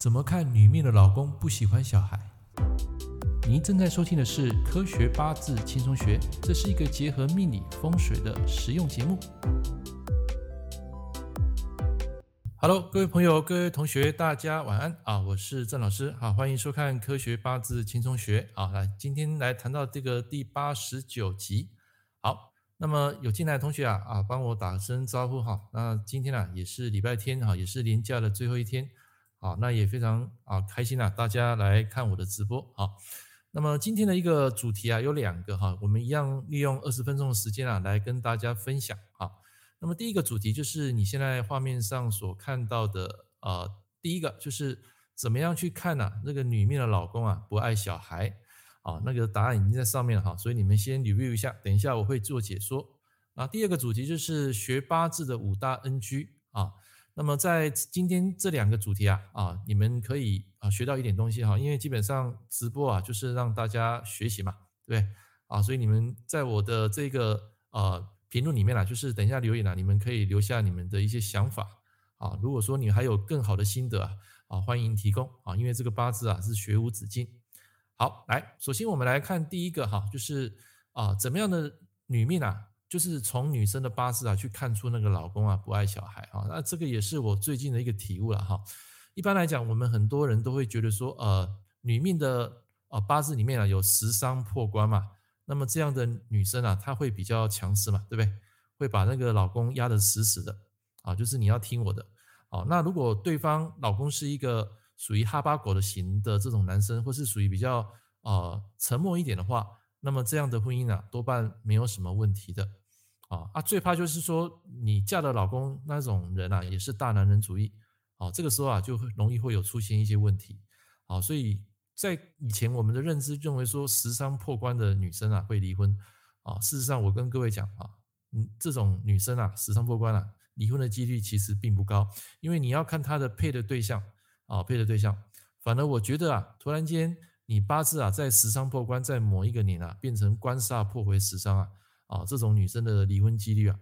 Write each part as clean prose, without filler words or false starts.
怎么看女命的老公不喜欢小孩？您正在收听的是《科学八字轻松学》，这是一个结合命理风水的实用节目。Hello， 各位朋友，各位同学，大家晚安啊！我是郑老师啊，欢迎收看《科学八字轻松学》啊。来，今天来谈到这个第89集。好，那么有进来的同学啊，帮我打声招呼哈。那今天也是礼拜天哈，也是连假的最后一天。好，那也非常开心大家来看我的直播啊。那么今天的一个主题有2个哈，我们一样利用20分钟的时间来跟大家分享啊。那么第一个主题就是你现在画面上所看到的第一个就是怎么样去看那个女命的老公不爱小孩啊，那个答案已经在上面了哈，所以你们先 review 一下，等一下我会做解说。那第二个主题就是学八字的5大NG啊。那么在今天这2个主题你们可以学到一点东西哈，因为基本上直播就是让大家学习嘛，对不对啊？所以你们在我的这个评论里面就是等一下留言你们可以留下你们的一些想法啊。如果说你还有更好的心得欢迎提供啊，因为这个八字是学无止境。好，来，首先我们来看第一个哈，就是怎么样的女命就是从女生的八字去看出那个老公不爱小孩那这个也是我最近的一个体悟了哈。一般来讲，我们很多人都会觉得说，女命的八字里面有10伤破官嘛，那么这样的女生她会比较强势嘛，对不对？会把那个老公压得死死的就是你要听我的那如果对方老公是一个属于哈巴狗的型的这种男生，或是属于比较沉默一点的话，那么这样的婚姻多半没有什么问题的。最怕就是说你嫁的老公那种人也是大男人主义这个时候就容易会有出现一些问题所以在以前我们的认知认为说10伤破官的女生会离婚事实上我跟各位讲这种女生10伤破官离婚的几率其实并不高，因为你要看她的配的对象配的对象，反而我觉得突然间你八字在10伤破官，在某一个年变成官煞破回10伤这种女生的离婚几率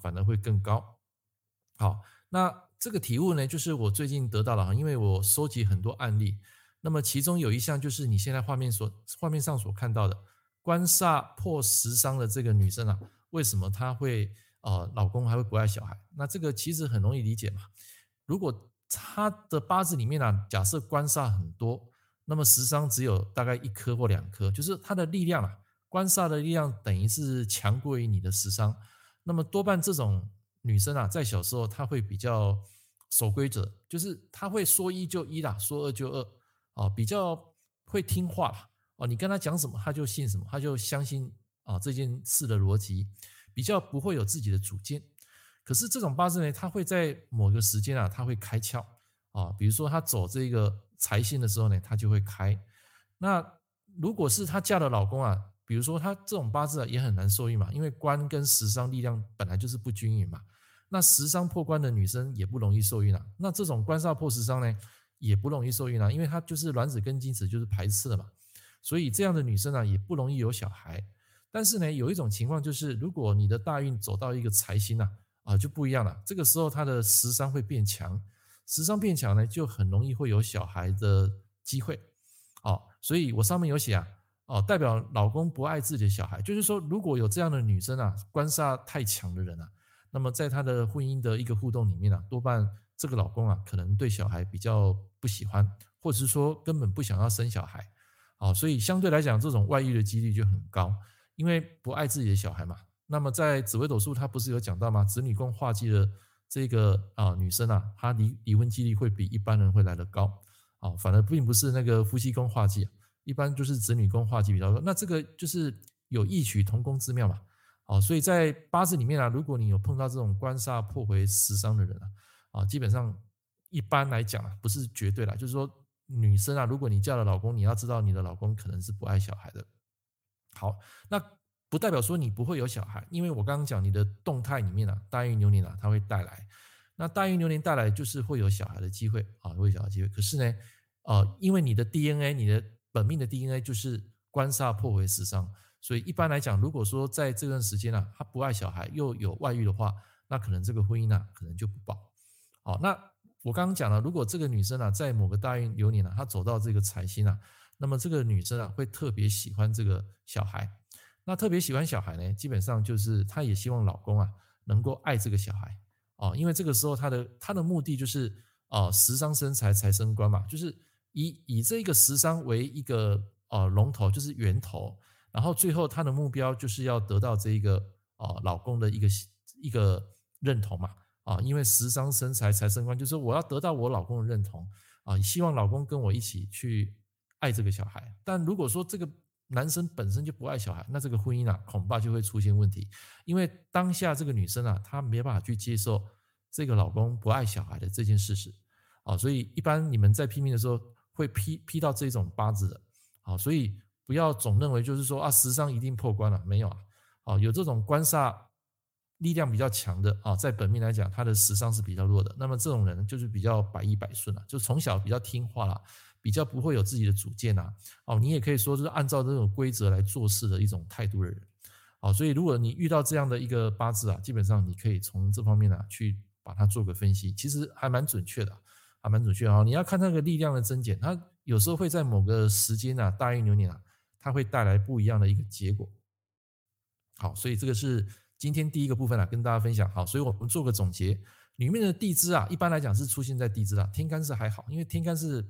反而会更高。好，那这个体悟呢，就是我最近得到了，因为我收集很多案例，那么其中有一项就是你现在画面上所看到的官煞破10伤的这个女生为什么她会老公还会不爱小孩？那这个其实很容易理解嘛。如果她的八字里面假设官煞很多，那么10伤只有大概1颗或2颗，就是她的力量官煞的力量等于是强过于你的10伤，那么多半这种女生在小时候她会比较守规则，就是她会说一就一说二就二比较会听话你跟她讲什么她就信什么，她就相信这件事的逻辑，比较不会有自己的主见。可是这种八字呢，她会在某个时间她会开窍比如说她走这个财星的时候呢，她就会开。那如果是她嫁的老公比如说他这种八字也很难受益嘛，因为官跟10伤力量本来就是不均匀嘛，那10伤破官的女生也不容易受孕那这种官煞破10伤呢也不容易受孕因为它就是卵子跟精子就是排斥了嘛，所以这样的女生也不容易有小孩。但是呢，有一种情况就是如果你的大运走到一个财星就不一样了，这个时候它的10伤会变强，10伤变强呢就很容易会有小孩的机会所以我上面有写代表老公不爱自己的小孩，就是说如果有这样的女生官煞太强的人那么在她的婚姻的一个互动里面多半这个老公可能对小孩比较不喜欢，或者是说根本不想要生小孩所以相对来讲这种外遇的几率就很高，因为不爱自己的小孩嘛。那么在紫微斗数它不是有讲到吗？子女宫化忌的这个女生她离婚几率会比一般人会来得高反而并不是那个夫妻宫化忌一般就是子女宫化忌比较多，那这个就是有异曲同工之妙嘛。所以在八字里面如果你有碰到这种官煞破回10伤的人基本上一般来讲不是绝对啦，就是说女生如果你嫁了老公，你要知道你的老公可能是不爱小孩的。好，那不代表说你不会有小孩，因为我刚刚讲你的动态里面大运流年它会带来，那大运流年带来就是会有小孩的机会会有小孩的机会。可是呢因为你的 DNA 你的本命的 DNA 就是官煞破回10伤，所以一般来讲如果说在这段时间他不爱小孩又有外遇的话，那可能这个婚姻可能就不保那我刚刚讲了，如果这个女生啊，在某个大运流年啊，她走到这个财星啊，那么这个女生啊，会特别喜欢这个小孩。那特别喜欢小孩呢，基本上就是她也希望老公啊，能够爱这个小孩哦，因为这个时候她的目的就是食伤生财，财生官嘛，就是以这个食伤为一个龙头，就是源头，然后最后她的目标就是要得到这个老公的一个认同嘛。因为食伤生财，财生官，就是我要得到我老公的认同啊，希望老公跟我一起去爱这个小孩。但如果说这个男生本身就不爱小孩，那这个婚姻啊，恐怕就会出现问题。因为当下这个女生啊，她没办法去接受这个老公不爱小孩的这件事实啊，所以一般你们在批命的时候会批到这种八字的啊，所以不要总认为就是说啊，食伤一定破官了，没有啊，啊，有这种官煞力量比较强的啊，在本命来讲，他的食伤是比较弱的。那么这种人就是比较百依百顺了，就从小比较听话啦，比较不会有自己的主见啦。哦，你也可以说就是按照这种规则来做事的一种态度的人。哦，所以如果你遇到这样的一个八字啊，基本上你可以从这方面啊去把它做个分析，其实还蛮准确的，还蛮准确啊。你要看那个力量的增减，它有时候会在某个时间啊，大运流年啊，它会带来不一样的一个结果。好，所以这个是今天第一个部分啊，跟大家分享。好，所以我们做个总结，里面的地支啊，一般来讲是出现在地支啦，天干是还好，因为天干是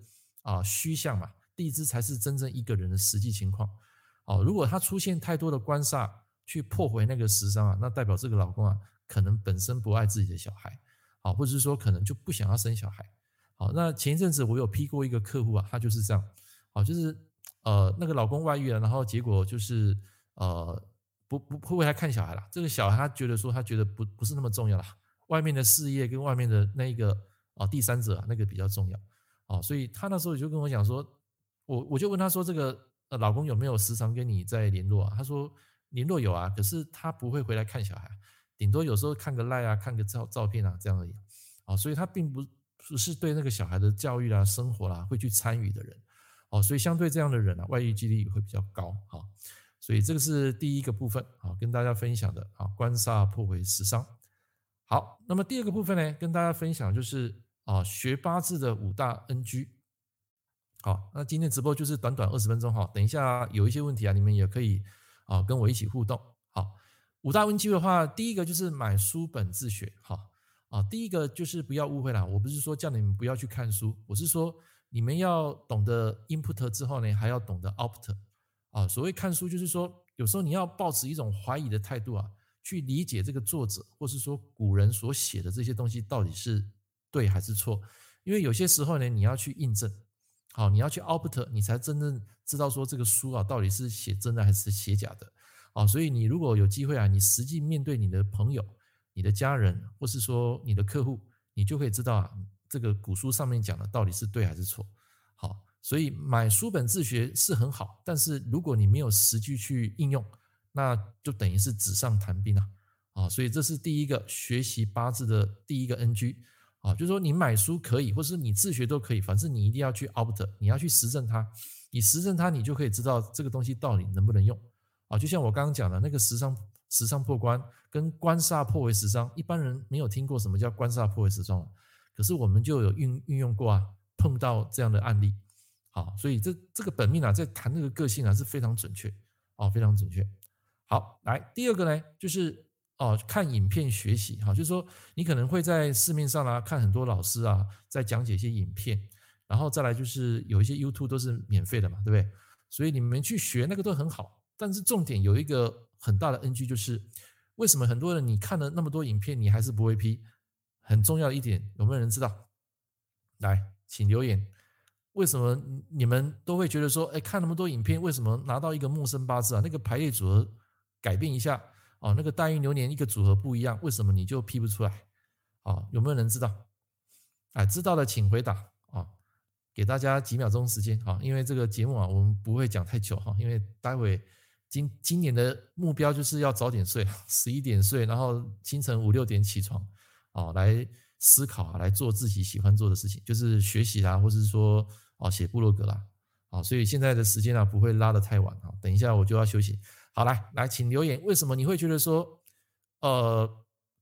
虚象嘛，地支才是真正一个人的实际情况。哦，如果他出现太多的官煞去破回那个食伤啊，那代表这个老公啊，可能本身不爱自己的小孩，好，或者是说可能就不想要生小孩。好，那前一阵子我有批过一个客户啊，他就是这样，好，就是那个老公外遇了，然后结果就是不为他看小孩啦，这个小孩他觉得说他觉得不是那么重要啦，外面的事业跟外面的那个第三者啊，那个比较重要哦，所以他那时候就跟我讲说，我就问他说这个老公有没有时常跟你在联络啊？他说联络有啊，可是他不会回来看小孩，顶多有时候看个LINE啊，看个照片啊这样而已哦，所以他并不是对那个小孩的教育啦、生活啦会去参与的人哦，所以相对这样的人啊，外遇几率会比较高哦。所以这个是第一个部分，好，跟大家分享的啊，官煞破为食伤。好，那么第二个部分呢，跟大家分享就是学八字的5大 NG。好，那今天直播就是短短20分钟哈，等一下有一些问题啊，你们也可以跟我一起互动。好，5大 NG 的话，第一个就是买书本自学。好啊，第一个就是不要误会啦，我不是说叫你们不要去看书，我是说你们要懂得 input 之后呢，还要懂得 output。啊，所谓看书就是说，有时候你要抱持一种怀疑的态度啊，去理解这个作者或是说古人所写的这些东西到底是对还是错，因为有些时候呢，你要去印证，好，你要去 output， 你才真正知道说这个书啊到底是写真的还是写假的，啊，所以你如果有机会啊，你实际面对你的朋友、你的家人或是说你的客户，你就可以知道啊，这个古书上面讲的到底是对还是错，好。所以买书本自学是很好，但是如果你没有实际去应用，那就等于是纸上谈兵啊！啊，所以这是第一个学习八字的第一个 NG 啊，就是说你买书可以，或是你自学都可以，反正你一定要去 out， 你要去实证它，你实证它，你就可以知道这个东西到底能不能用啊！就像我刚刚讲的那个食伤破官跟官煞破为食伤，一般人没有听过什么叫官煞破为食伤，可是我们就有运用过啊，碰到这样的案例。好，所以这个本命啊，在谈这个个性啊是非常准确哦，非常准确。好，来第二个呢，就是看影片学习哈，就是说你可能会在市面上啊看很多老师啊在讲解一些影片，然后再来就是有一些 YouTube 都是免费的嘛，对不对？所以你们去学那个都很好，但是重点有一个很大的 NG 就是为什么很多人你看了那么多影片你还是不会批？很重要的一点，有没有人知道？来，请留言。为什么你们都会觉得说，哎，看那么多影片，为什么拿到一个陌生八字啊？那个排列组合改变一下哦，那个大运流年一个组合不一样，为什么你就批不出来？哦，有没有人知道？哎，知道的请回答哦，给大家几秒钟时间啊，因为这个节目啊，我们不会讲太久哈，因为待会今年的目标就是要早点睡，11点睡，然后清晨5、6点起床哦，来思考啊，来做自己喜欢做的事情，就是学习啦，或是说写部落格啦，好，所以现在的时间啊不会拉得太晚啊，等一下我就要休息。好，来，请留言，为什么你会觉得说，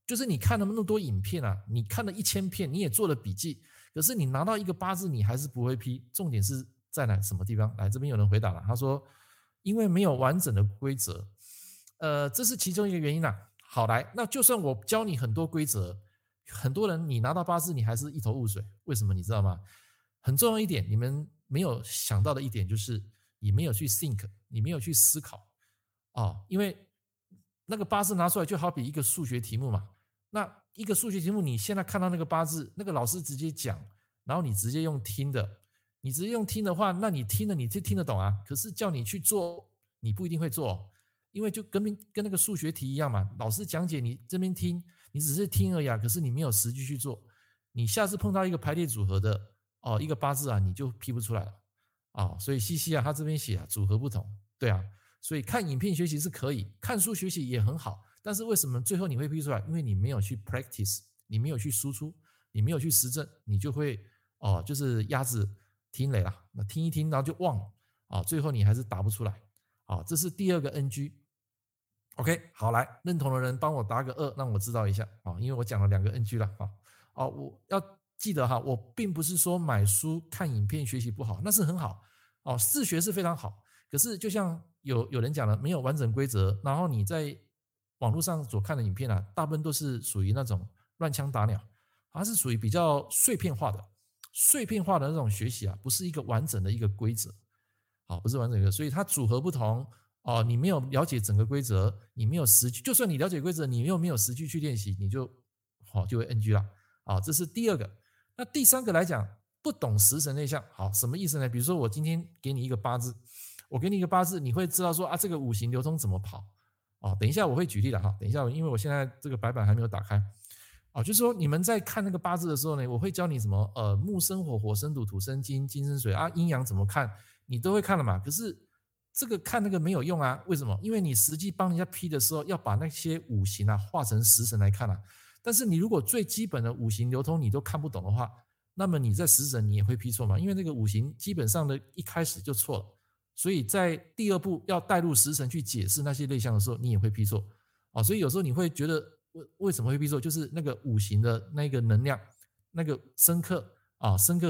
就是你看了那么多影片啊，你看了1000片，你也做了笔记，可是你拿到一个八字你还是不会批，重点是在哪什么地方？来，这边有人回答了，他说因为没有完整的规则，这是其中一个原因啦。好，来，那就算我教你很多规则，很多人你拿到八字你还是一头雾水，为什么你知道吗？很重要一点，你们没有想到的一点就是你没有去 think， 你没有去思考哦，因为那个八字拿出来就好比一个数学题目嘛，那一个数学题目你现在看到那个八字，那个老师直接讲，然后你直接用听的，你直接用听的话，那你听了你就听得懂啊，可是叫你去做你不一定会做哦，因为就跟那个数学题一样嘛，老师讲解你这边听，你只是听而已啊，可是你没有实际去做，你下次碰到一个排列组合的哦，一个八字啊，你就批不出来了哦，所以西西啊他这边写啊组合不同，对啊，所以看影片学习是可以，看书学习也很好，但是为什么最后你会批出来？因为你没有去 practice， 你没有去输出，你没有去实证，你就会哦，就是鸭子听雷啦，那听一听然后就忘了啊，最后你还是答不出来啊，这是第二个 NG。OK， 好，来，认同的人帮我打个2，让我知道一下啊，因为我讲了2个 NG 了啊。哦，我要记得哈，我并不是说买书看影片学习不好，那是很好哦，自学是非常好。可是就像有人讲了，没有完整规则，然后你在网络上所看的影片啊，大部分都是属于那种乱枪打鸟，它是属于比较碎片化的那种学习啊，不是一个完整的一个规则，好，不是完整的，所以它组合不同哦，你没有了解整个规则，你没有实际，就算你了解规则，你又没有实际去练习，你就好就会 NG 了啊，这是第二个。那第三个来讲，不懂十神类象，好，什么意思呢？比如说我今天给你一个八字，我给你一个八字，你会知道说啊，这个五行流通怎么跑哦，等一下我会举例了哈，等一下，因为我现在这个白板还没有打开。哦，就是说你们在看那个八字的时候呢，我会教你什么木生火，火生土，土生金，金生水啊，阴阳怎么看，你都会看了嘛。可是这个看那个没有用啊，为什么？因为你实际帮人家批的时候，要把那些五行啊化成十神来看啊。但是你如果最基本的五行流通你都看不懂的话，那么你在十神你也会批错嘛，因为那个五行基本上的一开始就错了。所以在第二步要带入十神去解释那些类象的时候，你也会批错啊。所以有时候你会觉得为什么会批错？就是那个五行的那个能量，那个生克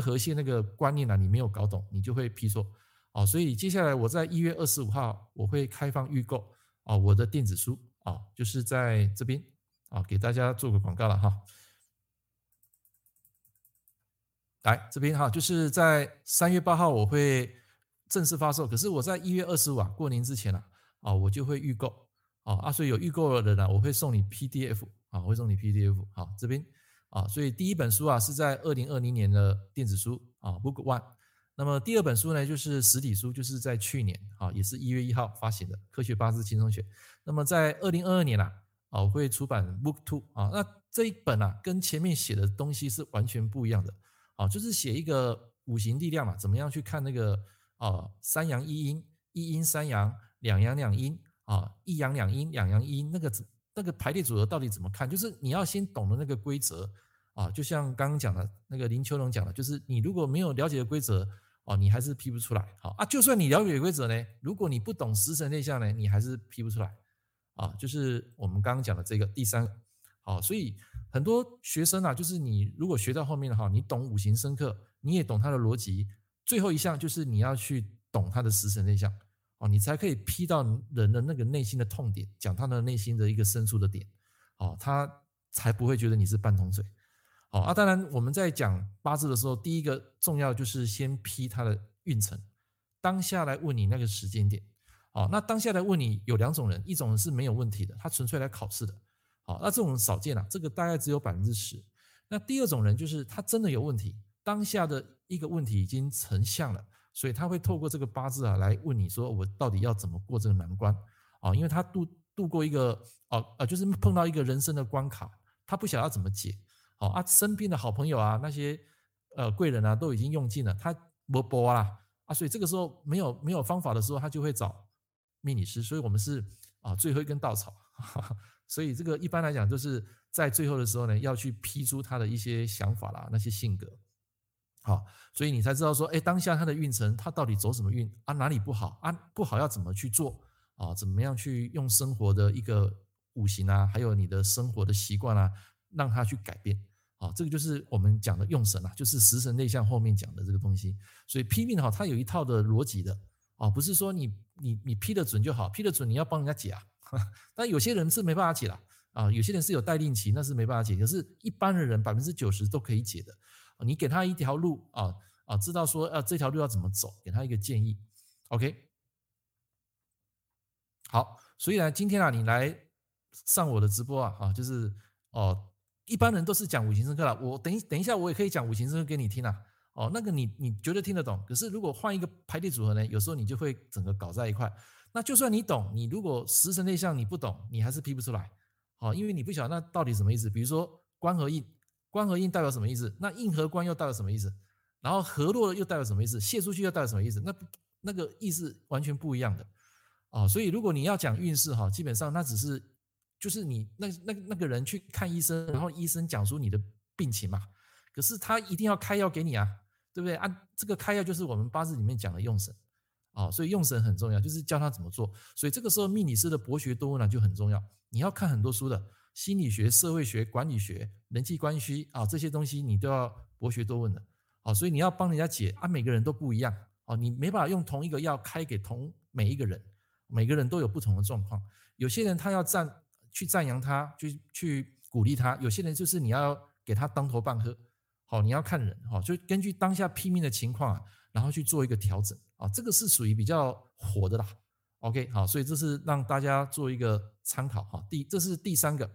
和谐那个观念啊，你没有搞懂，你就会批错啊。所以接下来我在1月25号我会开放预购啊，我的电子书啊，就是在这边啊，给大家做个广告了哈。来这边哈，就是在3月8号我会正式发售，可是我在1月25啊，过年之前啊，我就会预购。啊，所以有预购的人啊，我会送你 PDF 啊，我会送你 PDF 啊，这边啊，所以第一本书啊是在2020年的电子书啊 Book One， 那么第二本书呢就是实体书，就是在去年啊，也是1月1号发行的《科学八字轻松学》，那么在2022年啊，我会出版 Book Two 啊，那这一本啊跟前面写的东西是完全不一样的啊，就是写一个五行力量嘛，怎么样去看那个三阳一阴，一阴三阳，两阳两阴。啊，一阳两阴，两阳一阴，那个排列组合到底怎么看？就是你要先懂得那个规则啊，就像刚刚讲的那个林秋龙讲的，就是你如果没有了解的规则哦，你还是批不出来。好啊，就算你了解的规则呢，如果你不懂十神类象呢，你还是批不出来。啊，就是我们刚刚讲的这个第三个。好，所以很多学生啊，就是你如果学到后面的话，你懂五行生克，你也懂它的逻辑，最后一项就是你要去懂它的十神类象。哦，你才可以批到人的那个内心的痛点，讲他的内心的一个深处的点，哦，他才不会觉得你是半桶水。哦啊，当然我们在讲八字的时候，第一个重要就是先批他的运程，当下来问你那个时间点。哦，那当下来问你有两种人，一种人是没有问题的，他纯粹来考试的。哦，那这种少见啊，这个大概只有 10%。那第二种人就是他真的有问题，当下的一个问题已经成像了。所以他会透过这个八字啊来问你说我到底要怎么过这个难关啊，因为他度过一个就是碰到一个人生的关卡，他不晓得怎么解啊，身边的好朋友啊那些贵人啊都已经用尽了，他没波啦啊，所以这个时候没有方法的时候，他就会找命理师，所以我们是啊最后一根稻草所以这个一般来讲就是在最后的时候呢，要去批出他的一些想法啦，那些性格。好，所以你才知道说，哎，当下他的运程，他到底走什么运啊？哪里不好啊？不好要怎么去做啊？怎么样去用生活的一个五行啊，还有你的生活的习惯啊，让他去改变好，这个就是我们讲的用神啊，就是十神类象后面讲的这个东西。所以批命哈，它有一套的逻辑的啊，不是说你批得准就好，批得准你要帮人家解啊。但有些人是没办法解了啊，有些人是有待定期，那是没办法解。可是一般的人90%都可以解的。你给他一条路啊，知道说这条路要怎么走，给他一个建议。OK， 好，所以呢，今天啊，你来上我的直播啊，就是一般人都是讲五行生克啦，我等一下我也可以讲五行生克给你听啊。那个你绝对听得懂，可是如果换一个排列组合呢，有时候你就会整个搞在一块。那就算你懂，你如果十神类象你不懂，你还是批不出来。因为你不晓得那到底什么意思。比如说官和印，官和印代表什么意思？那印和官又代表什么意思？然后合落又代表什么意思？泄出去又代表什么意思？那个意思完全不一样的。所以如果你要讲运势基本上那只是就是你那个人去看医生，然后医生讲出你的病情嘛。可是他一定要开药给你啊，对不对啊？这个开药就是我们八字里面讲的用神。所以用神很重要，就是教他怎么做。所以这个时候命理师的博学多闻就很重要。你要看很多书的，心理学、社会学、管理学、人际关系这些东西你都要博学多闻的。所以你要帮人家解啊，每个人都不一样你没办法用同一个药开给每一个人，每个人都有不同的状况。有些人他要去赞扬他，去鼓励他；有些人就是你要给他当头棒喝。你要看人就根据当下批命的情况然后去做一个调整这个是属于比较火的啦。OK， 好，所以这是让大家做一个参考这是第三个。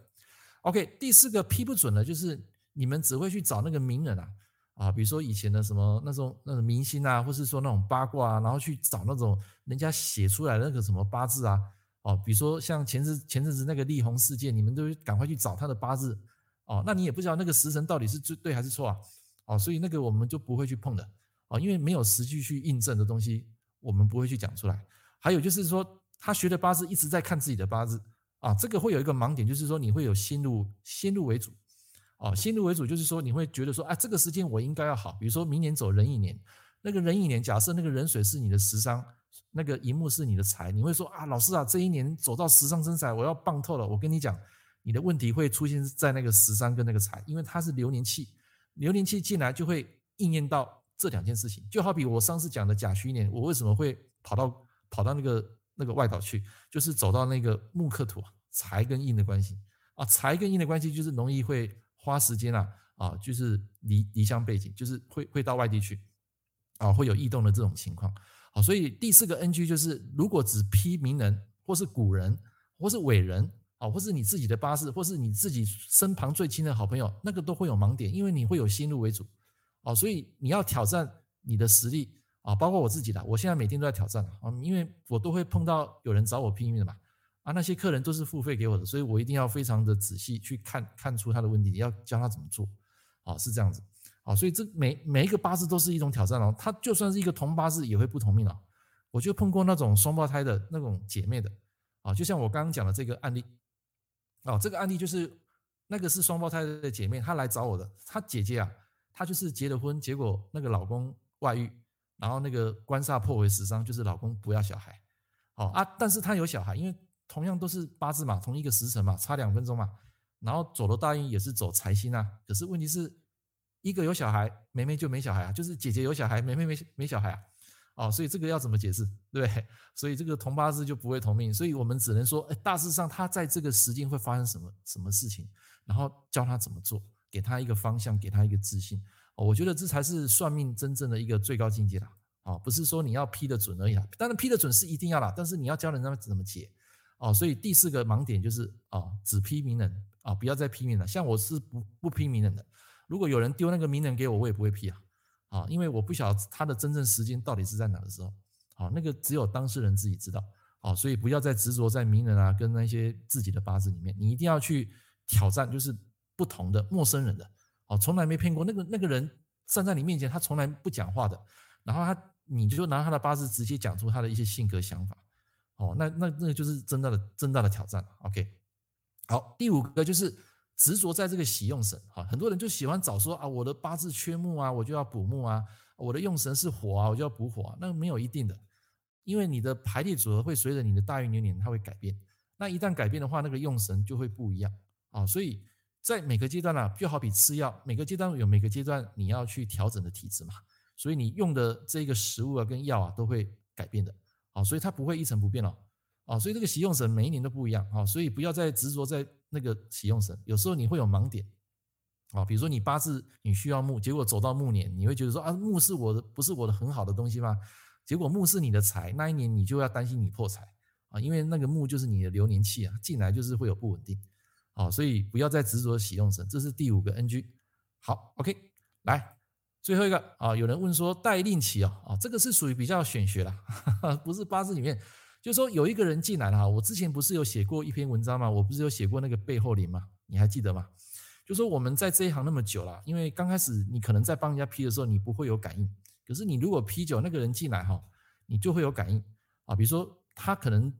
OK， 第四个批不准的就是你们只会去找那个名人啊，比如说以前的什么那种明星啊，或是说那种八卦啊，然后去找那种人家写出来的那个什么八字啊，比如说像前阵子那个力宏事件，你们都赶快去找他的八字那你也不知道那个时辰到底是对还是错啊所以那个我们就不会去碰的因为没有实际去印证的东西，我们不会去讲出来。还有就是说，他学的八字一直在看自己的八字这个会有一个盲点，就是说你会有先入为主。先入为主就是说你会觉得说这个时间我应该要好，比如说明年走壬寅年，那个壬寅年假设那个壬水是你的食伤，那个寅木是你的财，你会说老师这一年走到食伤生财，我要棒透了。我跟你讲，你的问题会出现在那个食伤跟那个财，因为它是流年气，流年气进来就会应验到这两件事情。就好比我上次讲的甲戌年，我为什么会跑到那个外岛去，就是走到那个木克土财跟印的关系财跟印的关系就是容易会花时间就是离乡背景，就是会到外地去会有异动的这种情况所以第四个 NG 就是如果只批名人或是古人或是伟人或是你自己的八字或是你自己身旁最亲的好朋友，那个都会有盲点，因为你会有先入为主所以你要挑战你的实力包括我自己的，我现在每天都在挑战因为我都会碰到有人找我批命的嘛那些客人都是付费给我的，所以我一定要非常的仔细去看出他的问题，要教他怎么做是这样子所以这每一个八字都是一种挑战他就算是一个同八字也会不同命我就碰过那种双胞胎的那种姐妹的就像我刚刚讲的这个案例这个案例就是那个是双胞胎的姐妹，她来找我的，她姐姐她就是结了婚，结果那个老公外遇，然后那个官煞破为食伤，就是老公不要小孩但是她有小孩，因为同样都是八字嘛，同一个时辰嘛，差2分钟嘛，然后走了大运也是走财星可是问题是一个有小孩，妹妹就没小孩就是姐姐有小孩，妹妹没小孩所以这个要怎么解释，对不对？所以这个同八字就不会同命，所以我们只能说大致上他在这个时间会发生什么事情，然后教他怎么做，给他一个方向，给他一个自信我觉得这才是算命真正的一个最高境界啦不是说你要批得准而已啦，当然批得准是一定要啦，但是你要教人家怎么解所以第四个盲点就是只批名人不要再批名人，像我是不批名人的。如果有人丢那个名人给我，我也不会批因为我不晓得他的真正时间到底是在哪的时候那个只有当事人自己知道所以不要再执着在名人跟那些自己的八字里面，你一定要去挑战就是不同的陌生人的从来没骗过那个人站在你面前，他从来不讲话的，然后你就拿他的八字直接讲出他的一些性格想法那就是真大的挑战。 OK， 好，第五个就是执着在这个喜用神很多人就喜欢找说我的八字缺木我就要补木我的用神是火我就要补火那没有一定的，因为你的排列组合会随着你的大运流年它会改变，那一旦改变的话那个用神就会不一样所以在每个阶段啊，就好比吃药，每个阶段有每个阶段你要去调整的体质嘛，所以你用的这个食物啊跟药啊都会改变的啊，所以它不会一成不变哦。啊，所以这个喜用神每一年都不一样啊，所以不要再执着在那个喜用神，有时候你会有盲点啊，比如说你八字你需要木，结果走到木年，你会觉得说啊木是我的，不是我的很好的东西吗？结果木是你的财，那一年你就要担心你破财啊，因为那个木就是你的流年气啊，进来就是会有不稳定啊，所以不要再执着喜用神，这是第5个 NG。好 ，OK， 来最后一个啊，有人问说带令旗啊，这个是属于比较玄学啦，不是八字里面。就是说有一个人进来了，我之前不是有写过一篇文章吗？我不是有写过那个背后灵吗？你还记得吗？就说我们在这一行那么久了，因为刚开始你可能在帮人家批的时候你不会有感应，可是你如果批久那个人进来哈，你就会有感应啊。比如说他可能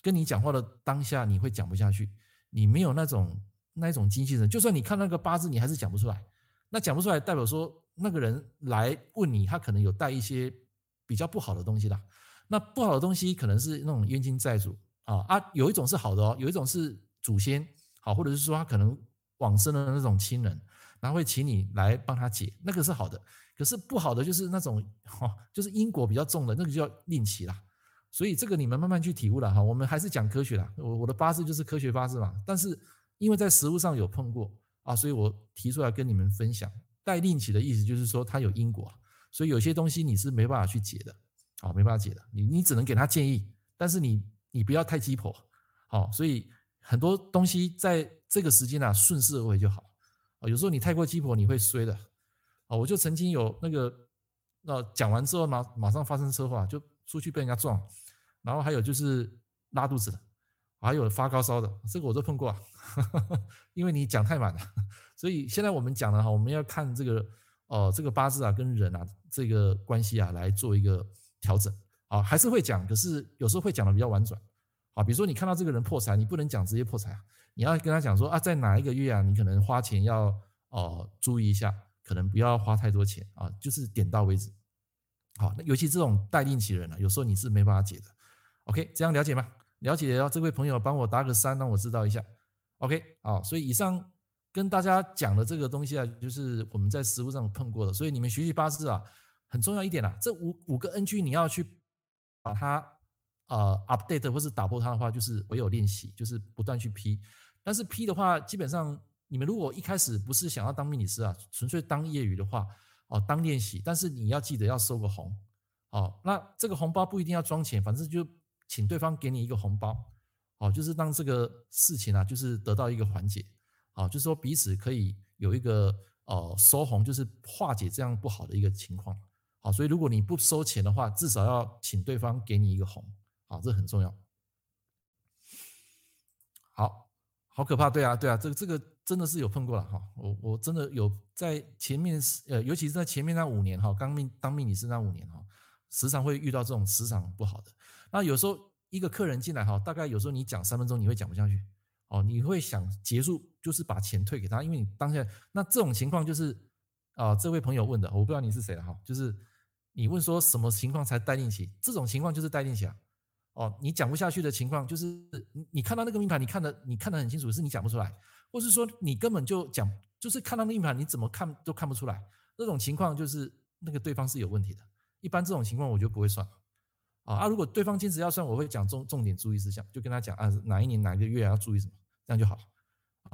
跟你讲话的当下你会讲不下去，你没有那种精气神，就算你看那个八字你还是讲不出来。那讲不出来代表说那个人来问你，他可能有带一些比较不好的东西啦。那不好的东西可能是那种冤亲债主啊，有一种是好的哦，有一种是祖先好，或者是说他可能往生的那种亲人，然后会请你来帮他解，那个是好的。可是不好的就是那种就是因果比较重的，那个就叫吝奇啦。所以这个你们慢慢去体悟啦哈，我们还是讲科学啦，我的八字就是科学八字嘛，但是因为在实务上有碰过啊，所以我提出来跟你们分享。带吝奇的意思就是说它有因果，所以有些东西你是没办法去解的。好，没办法解的，你只能给他建议，但是你不要太鸡婆，好，所以很多东西在这个时间啊顺势而为就好。有时候你太过鸡婆，你会衰的。我就曾经有那个，讲完之后马上发生车祸，就出去被人家撞，然后还有就是拉肚子的，还有发高烧的，这个我都碰过啊，因为你讲太满了，所以现在我们讲了哈，我们要看这个这个八字啊跟人啊这个关系啊来做一个调整啊，还是会讲，可是有时候会讲的比较婉转啊。比如说你看到这个人破财，你不能讲直接破财啊，你要跟他讲说啊，在哪一个月啊，你可能花钱要注意一下，可能不要花太多钱啊，就是点到为止。好，那尤其这种带令旗人呢，有时候你是没办法解的。OK， 这样了解吗？了解了，这位朋友帮我打个3，让我知道一下。OK， 啊，所以以上跟大家讲的这个东西啊，就是我们在实务上碰过的，所以你们学习八字啊。很重要一点啦，这五个 NG 你要去把它update 或是打破它的话，就是唯有练习，就是不断去批。但是批的话，基本上你们如果一开始不是想要当命理师啊，纯粹当业余的话，当练习，但是你要记得要收个红哦。那这个红包不一定要装钱，反正就请对方给你一个红包哦，就是让这个事情啊，就是得到一个缓解啊，就是说彼此可以有一个收红，就是化解这样不好的一个情况。好，所以如果你不收钱的话，至少要请对方给你一个红，好，这很重要。好可怕，对啊，这个真的是有碰过了哈，我真的有在前面尤其是在前面那5年哈，当命理师那5年哈，时常会遇到这种磁场不好的。那有时候一个客人进来哈，大概有时候你讲3分钟你会讲不下去，哦，你会想结束，就是把钱退给他，因为你当下那这种情况就是这位朋友问的，我不知道你是谁了哈，就是。你问说什么情况才带令旗？这种情况就是带令旗啊！哦，你讲不下去的情况就是你看到那个命盘，你看得很清楚，是你讲不出来，或是说你根本就讲，就是看到那个命盘你怎么看都看不出来。那种情况就是那个对方是有问题的。一般这种情况我就不会算啊。如果对方坚持要算，我会讲重点注意事项，就跟他讲啊，哪一年哪个月要注意什么，这样就好了。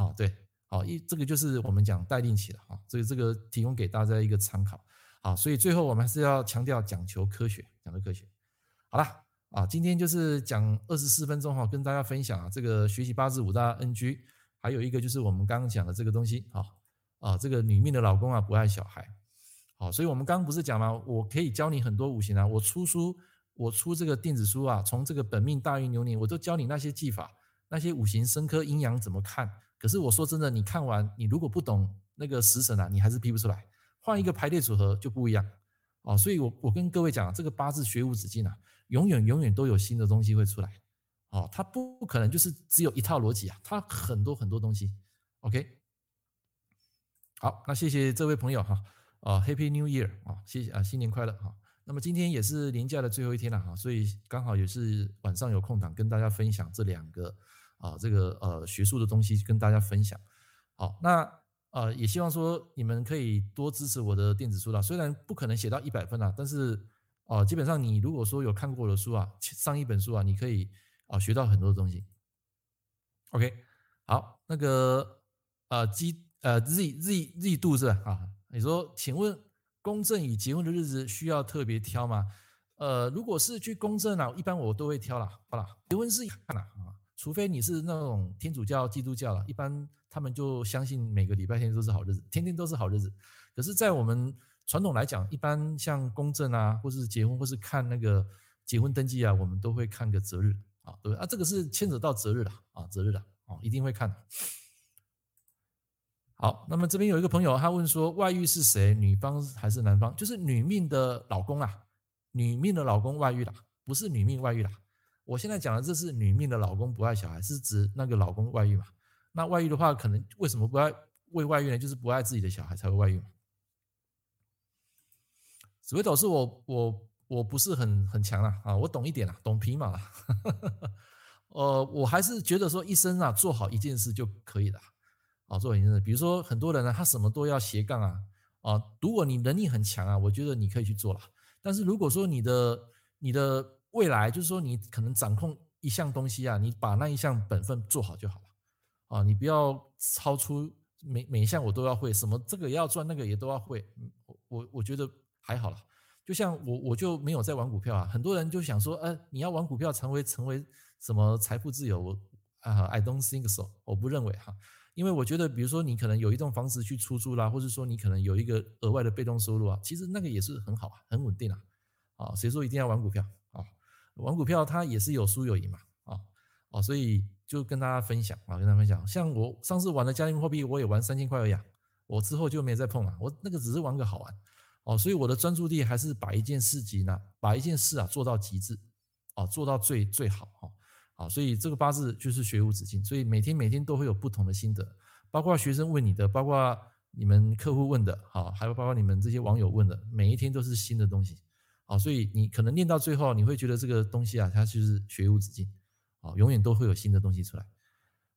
啊，对，好，这个就是我们讲带令旗了啊。所以这个提供给大家一个参考。好，所以最后我们还是要强调讲求科学。好了啊，今天就是讲24分钟哈，跟大家分享啊这个学习八字5大 NG， 还有一个就是我们刚刚讲的这个东西啊，这个女命的老公啊不爱小孩。好，所以我们刚刚不是讲吗？我可以教你很多五行啊，我出这个电子书啊，从这个本命大运流年，我都教你那些技法，那些五行生克阴阳怎么看。可是我说真的，你看完你如果不懂那个食神啊，你还是批不出来。换一个排列组合就不一样哦，所以我跟各位讲，这个八字学无止境啊，永远都有新的东西会出来哦，它不可能就是只有一套逻辑啊，它很多很多东西。OK， 好，那谢谢这位朋友哈，Happy New Year 啊，谢谢啊，新年快乐哈。那么今天也是年假的最后一天了哈，所以刚好也是晚上有空档跟大家分享这两个这个学术的东西跟大家分享。好，那也希望说你们可以多支持我的电子书啦，虽然不可能写到100分啦，但是基本上你如果说有看过我的书啊，上一本书啊，你可以学到很多的东西。OK， 好，那个Z 度是吧？啊，你说，请问公证与结婚的日子需要特别挑吗？如果是去公证啊，一般我都会挑啦，好啦，结婚是一看啦啊，除非你是那种天主教、基督教啦，一般他们就相信每个礼拜天都是好日子，天天都是好日子。可是，在我们传统来讲，一般像公证啊，或是结婚，或是看那个结婚登记啊，我们都会看个择日啊，对不对啊？这个是牵扯到择日了啊，择日了啊，一定会看的。好，那么这边有一个朋友，他问说，外遇是谁？女方还是男方？就是女命的老公啦，女命的老公外遇啦，不是女命外遇啦。我现在讲的这是女命的老公不爱小孩，是指那个老公外遇嘛？那外遇的话，可能为什么不爱为外遇呢？就是不爱自己的小孩才会外遇嘛。紫微斗数我不是很强啦啊，我懂一点啦，懂皮毛啦。我还是觉得说一生啊做好一件事就可以了啊，做好一件事。比如说很多人呢，他什么都要斜杠啊啊，如果你能力很强啊，我觉得你可以去做啦。但是如果说你的未来就是说你可能掌控一项东西啊，你把那一项本分做好就好了啊，你不要超出每一项我都要会，什么这个也要赚，那个也都要会，我觉得。还好啦，就像我就没有在玩股票啊。很多人就想说，你要玩股票成为什么财富自由？I don't think so， 我不认为哈。因为我觉得，比如说你可能有一栋房子去出租啦，或者说你可能有一个额外的被动收入啊，其实那个也是很好啊，很稳定啊。啊，谁说一定要玩股票啊？玩股票它也是有输有赢嘛，啊哦，所以就跟大家分享啊，跟大家分享。像我上次玩的加密货币，我也玩3000块而已啊，我之后就没再碰了。我那个只是玩个好玩。哦，所以我的专注力还是把一件事情呢，把一件事啊做到极致，哦，做到最好哈，啊，所以这个八字就是学无止境，所以每天都会有不同的心得，包括学生问你的，包括你们客户问的，好，还有包括你们这些网友问的，每一天都是新的东西，啊，所以你可能练到最后，你会觉得这个东西啊，它就是学无止境，啊，永远都会有新的东西出来。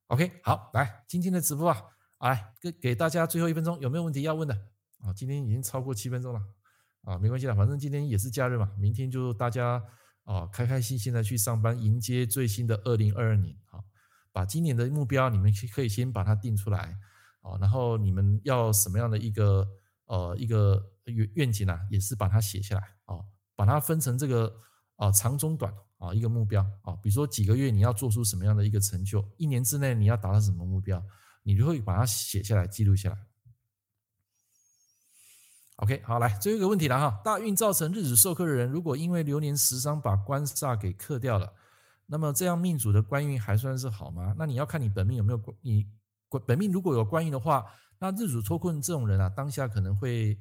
OK， 好，来今天的直播啊，来给大家最后1分钟，有没有问题要问的？啊，今天已经超过7分钟了，啊，没关系啦，反正今天也是假日嘛，明天就大家啊开心心的去上班，迎接最新的2022年啊，把今年的目标你们可以先把它定出来啊，然后你们要什么样的一个愿景啊，也是把它写下来啊，把它分成这个啊长中短啊一个目标啊，比如说几个月你要做出什么样的一个成就，一年之内你要达到什么目标，你就会把它写下来记录下来。OK， 好，来最后一个问题了哈。大运造成日主受克的人，如果因为流年食伤把官煞给克掉了，那么这样命主的官运还算是好吗？那你要看你本命有没有你本命如果有官运的话，那日主脱困这种人啊，当下可能会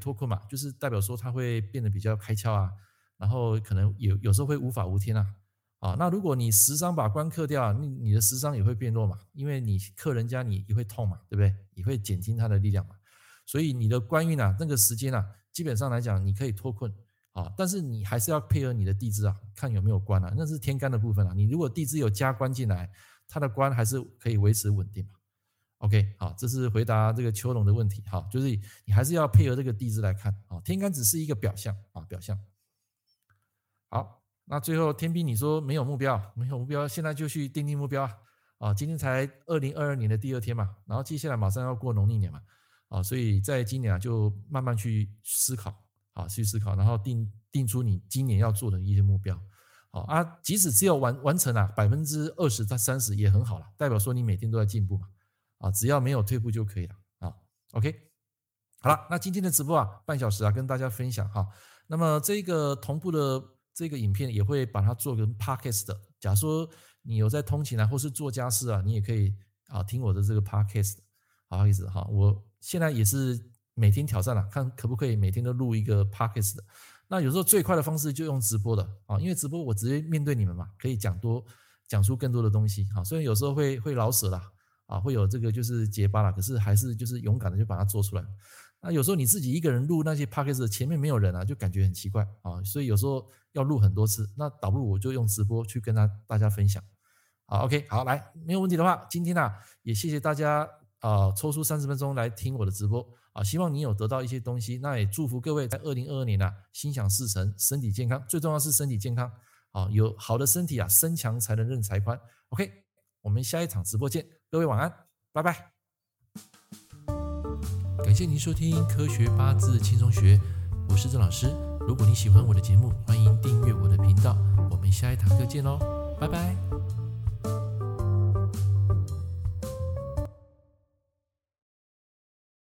脱困嘛，就是代表说他会变得比较开窍啊，然后可能有时候会无法无天啊。啊，那如果你食伤把官克掉，你的食伤也会变弱嘛，因为你克人家你也会痛嘛，对不对？也会减轻他的力量嘛。所以你的官运啊，那个时间啊，基本上来讲你可以脱困啊，但是你还是要配合你的地支啊，看有没有官啊，那是天干的部分啊。你如果地支有加官进来，它的官还是可以维持稳定嘛。OK， 好，这是回答这个秋龙的问题哈，就是你还是要配合这个地支来看啊，天干只是一个表象啊，表象。好，那最后天兵你说没有目标，没有目标，现在就去定目标啊啊，今天才2022年的第2天嘛，然后接下来马上要过农历年嘛。啊，所以在今年啊，就慢慢去思考啊，去思考，然后定出你今年要做的一些目标，好啊，即使只有完成啊20%到30%也很好了，代表说你每天都在进步嘛，啊，只要没有退步就可以了啊。OK， 好了，那今天的直播啊，半小时啊，跟大家分享哈，那么这个同步的这个影片也会把它做成 podcast 的，假如说你有在通勤啊，或是做家事啊，你也可以啊听我的这个 podcast， 不好意思哈，我。现在也是每天挑战了，看可不可以每天都录一个 podcast 的。那有时候最快的方式就用直播的啊，因为直播我直接面对你们嘛，可以讲出更多的东西啊。虽然有时候会老舍啦，啊，会有这个就是结巴啦，可是还是就是勇敢的就把它做出来。那有时候你自己一个人录那些 podcast 前面没有人啊，就感觉很奇怪啊，所以有时候要录很多次。那倒不如我就用直播去跟大家分享。好 ，OK， 好，来，没有问题的话，今天啊也谢谢大家。抽出30分钟来听我的直播啊，希望你有得到一些东西。那也祝福各位在2022年心想事成，身体健康，最重要是身体健康啊，有好的身体啊，身强才能任财宽。OK， 我们下一场直播见，各位晚安，拜拜。感谢您收听《科学八字轻松学》，我是郑老师。如果你喜欢我的节目，欢迎订阅我的频道。我们下一堂课见喽，拜拜。